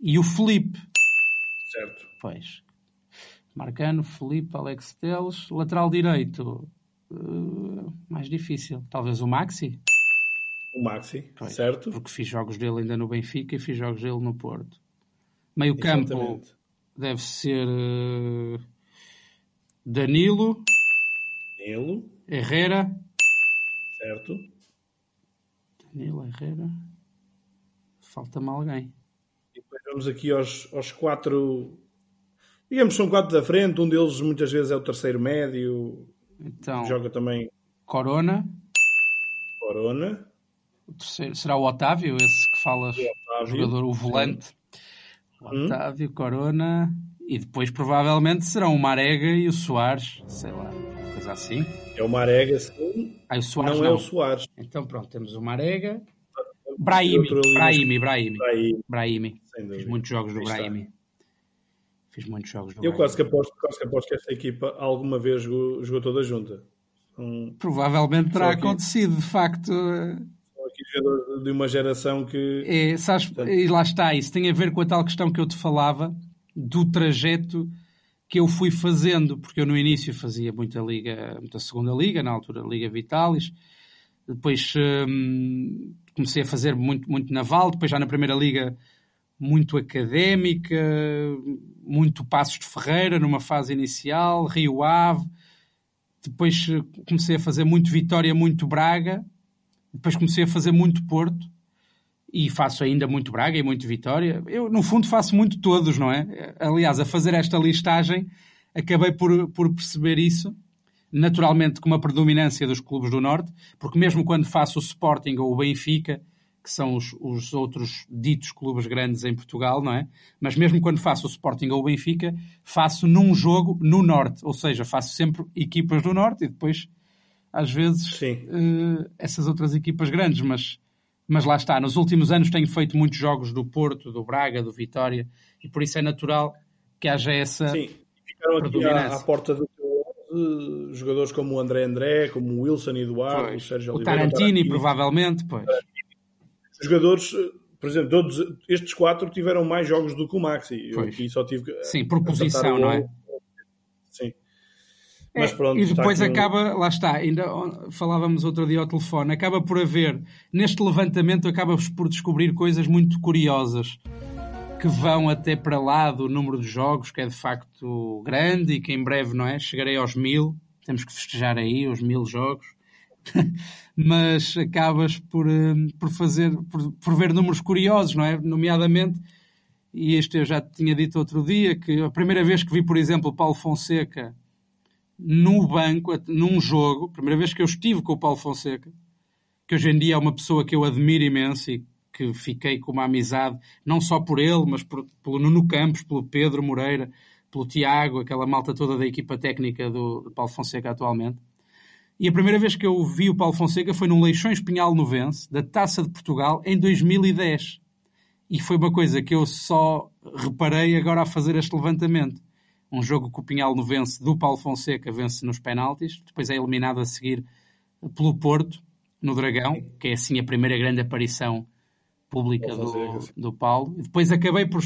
E o Felipe. Certo. Pois. Marcano, Felipe, Alex Telles. Lateral direito. Mais difícil. Talvez o Maxi. O Maxi, pois, certo? Porque fiz jogos dele ainda no Benfica e fiz jogos dele no Porto. Meio campo deve ser Danilo. Herrera. Certo. Danilo, Herrera. Falta-me alguém. E depois vamos aqui aos 4... Digamos, são 4 da frente. Um deles muitas vezes é o terceiro médio. Então, joga também... Corona. O terceiro, será o Otávio, esse que falas, o jogador, o volante. Otávio, Corona, e depois provavelmente serão o Marega e o Soares, sei lá, coisa assim. É o Marega, sim. O Soares não. É o Soares. Então pronto, temos o Marega. Brahimi. Fiz muitos jogos do Brahimi. Eu quase que aposto que esta equipa alguma vez jogou toda junta. Provavelmente terá acontecido, de facto... de uma geração que... Sabes, portanto... E lá está, isso tem a ver com a tal questão que eu te falava do trajeto que eu fui fazendo, porque eu no início fazia muita liga, muita segunda liga, na altura Liga Vitalis, depois comecei a fazer muito Naval, depois já na primeira liga muito Académica, muito Passos de Ferreira numa fase inicial, Rio Ave, depois comecei a fazer muito Vitória, muito Braga, depois comecei a fazer muito Porto, e faço ainda muito Braga e muito Vitória. Eu, no fundo, faço muito todos, não é? Aliás, a fazer esta listagem, acabei por perceber isso, naturalmente com uma predominância dos clubes do Norte, porque mesmo quando faço o Sporting ou o Benfica, que são os outros ditos clubes grandes em Portugal, não é? Mas mesmo quando faço o Sporting ou o Benfica, faço num jogo no Norte, ou seja, faço sempre equipas do Norte e depois, às vezes, essas outras equipas grandes, mas lá está, nos últimos anos tenho feito muitos jogos do Porto, do Braga, do Vitória, e por isso é natural que haja essa predominância. Aqui à porta do jogadores como o André, como o Wilson Eduardo, o Sérgio Oliveira, Tarantini, provavelmente, pois. Os jogadores, por exemplo, todos estes quatro tiveram mais jogos do que o Maxi. Eu aqui só tive que... Sim, por posição, não é? Sim. Mas pronto, e depois acaba, lá está, ainda falávamos outro dia ao telefone, acaba por haver, neste levantamento acaba-vos por descobrir coisas muito curiosas, que vão até para lá do número de jogos, que é de facto grande, e que em breve, não é? Chegarei aos 1000, temos que festejar aí os 1000 jogos, mas acabas por ver números curiosos, não é? Nomeadamente, e este eu já tinha dito outro dia, que a primeira vez que vi, por exemplo, Paulo Fonseca no banco, num jogo, primeira vez que eu estive com o Paulo Fonseca, que hoje em dia é uma pessoa que eu admiro imenso e que fiquei com uma amizade, não só por ele, mas pelo Nuno Campos, pelo Pedro Moreira, pelo Tiago, aquela malta toda da equipa técnica do Paulo Fonseca atualmente. E a primeira vez que eu vi o Paulo Fonseca foi num Leixões Pinhal-Novense, da Taça de Portugal, em 2010. E foi uma coisa que eu só reparei agora a fazer este levantamento. Um jogo que o Pinhal-Novense do Paulo Fonseca vence nos penaltis, depois é eliminado a seguir pelo Porto, no Dragão, que é assim a primeira grande aparição pública do Paulo. E depois acabei por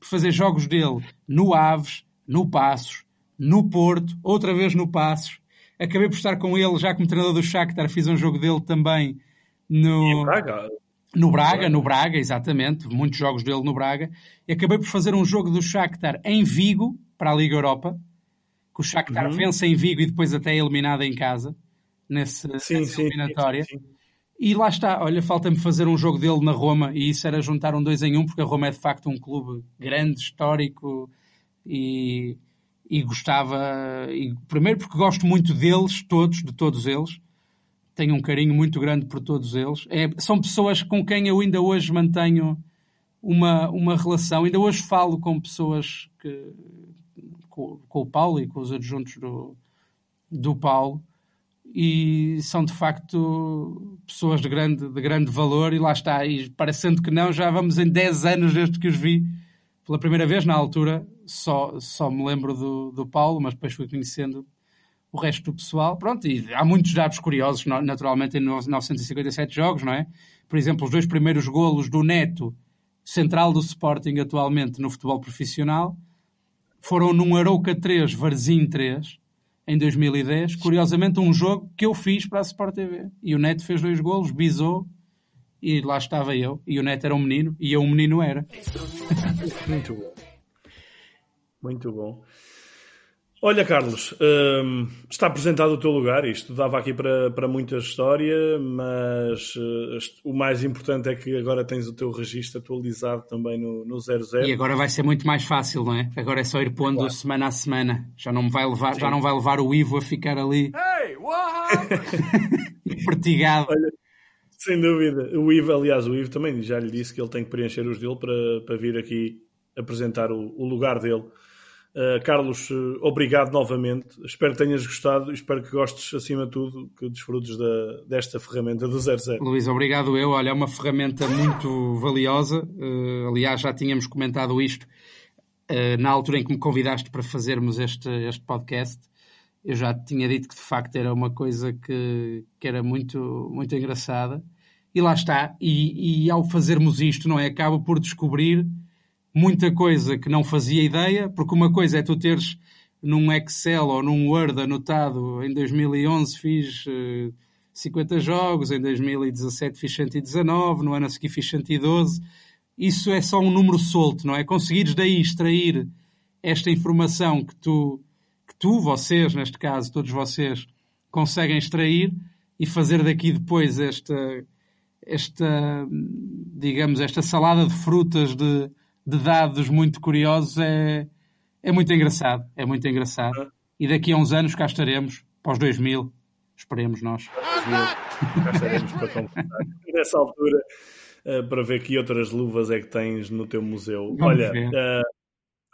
fazer jogos dele no Aves, no Passos, no Porto, outra vez no Passos. Acabei por estar com ele já como treinador do Shakhtar, fiz um jogo dele também no Braga. No Braga, exatamente, muitos jogos dele no Braga, e acabei por fazer um jogo do Shakhtar em Vigo, para a Liga Europa, que o Shakhtar vence em Vigo e depois até é eliminado em casa, nessa eliminatória. Sim. E lá está, olha, falta-me fazer um jogo dele na Roma, e isso era juntar um 2-1, porque a Roma é de facto um clube grande, histórico, e gostava... E, primeiro porque gosto muito deles, de todos eles, tenho um carinho muito grande por todos eles. São pessoas com quem eu ainda hoje mantenho uma relação, ainda hoje falo com pessoas que... com o Paulo e com os adjuntos do Paulo, e são de facto pessoas de grande valor, e lá está, e parecendo que não, já vamos em 10 anos desde que os vi pela primeira vez. Na altura só me lembro do Paulo, mas depois fui conhecendo o resto do pessoal, pronto, e há muitos dados curiosos, naturalmente, em 957 jogos, não é? Por exemplo, os dois primeiros golos do Neto, central do Sporting atualmente no futebol profissional, foram num Arouca 3, Varzim 3, em 2010. Curiosamente, um jogo que eu fiz para a Sport TV. E o Neto fez 2 golos, bisou, e lá estava eu. E o Neto era um menino, e eu um menino era. Muito bom. Muito bom. Olha, Carlos, está apresentado o teu lugar. Isto dava aqui para muita história, mas o mais importante é que agora tens o teu registro atualizado também no 00. E agora vai ser muito mais fácil, não é? Agora é só ir pondo semana a semana. Já não vai levar o Ivo a ficar ali vertigado. Olha, sem dúvida. O Ivo também já lhe disse que ele tem que preencher os dele para vir aqui apresentar o lugar dele. Carlos, obrigado novamente, espero que tenhas gostado, espero que gostes, acima de tudo, que desfrutes desta ferramenta do 00. Luís, obrigado eu, olha, é uma ferramenta muito valiosa, aliás já tínhamos comentado isto na altura em que me convidaste para fazermos este podcast. Eu já tinha dito que de facto era uma coisa que era muito, muito engraçada, e lá está, e ao fazermos isto, não é, acabo por descobrir muita coisa que não fazia ideia, porque uma coisa é tu teres num Excel ou num Word anotado em 2011 fiz 50 jogos, em 2017 fiz 119, no ano a seguir fiz 112. Isso é só um número solto, não é? Conseguires daí extrair esta informação que tu, vocês, neste caso, todos vocês, conseguem extrair e fazer daqui depois esta digamos, esta salada de frutas de dados muito curiosos é muito engraçado. É muito engraçado. E daqui a uns anos cá estaremos, pós 2000, esperemos nós. 2000, cá estaremos para conversar nessa altura, para ver que outras luvas é que tens no teu museu. Vamos Olha,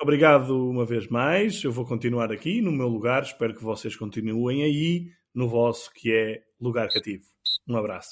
obrigado uma vez mais. Eu vou continuar aqui no meu lugar. Espero que vocês continuem aí no vosso, que é Lugar Cativo. Um abraço.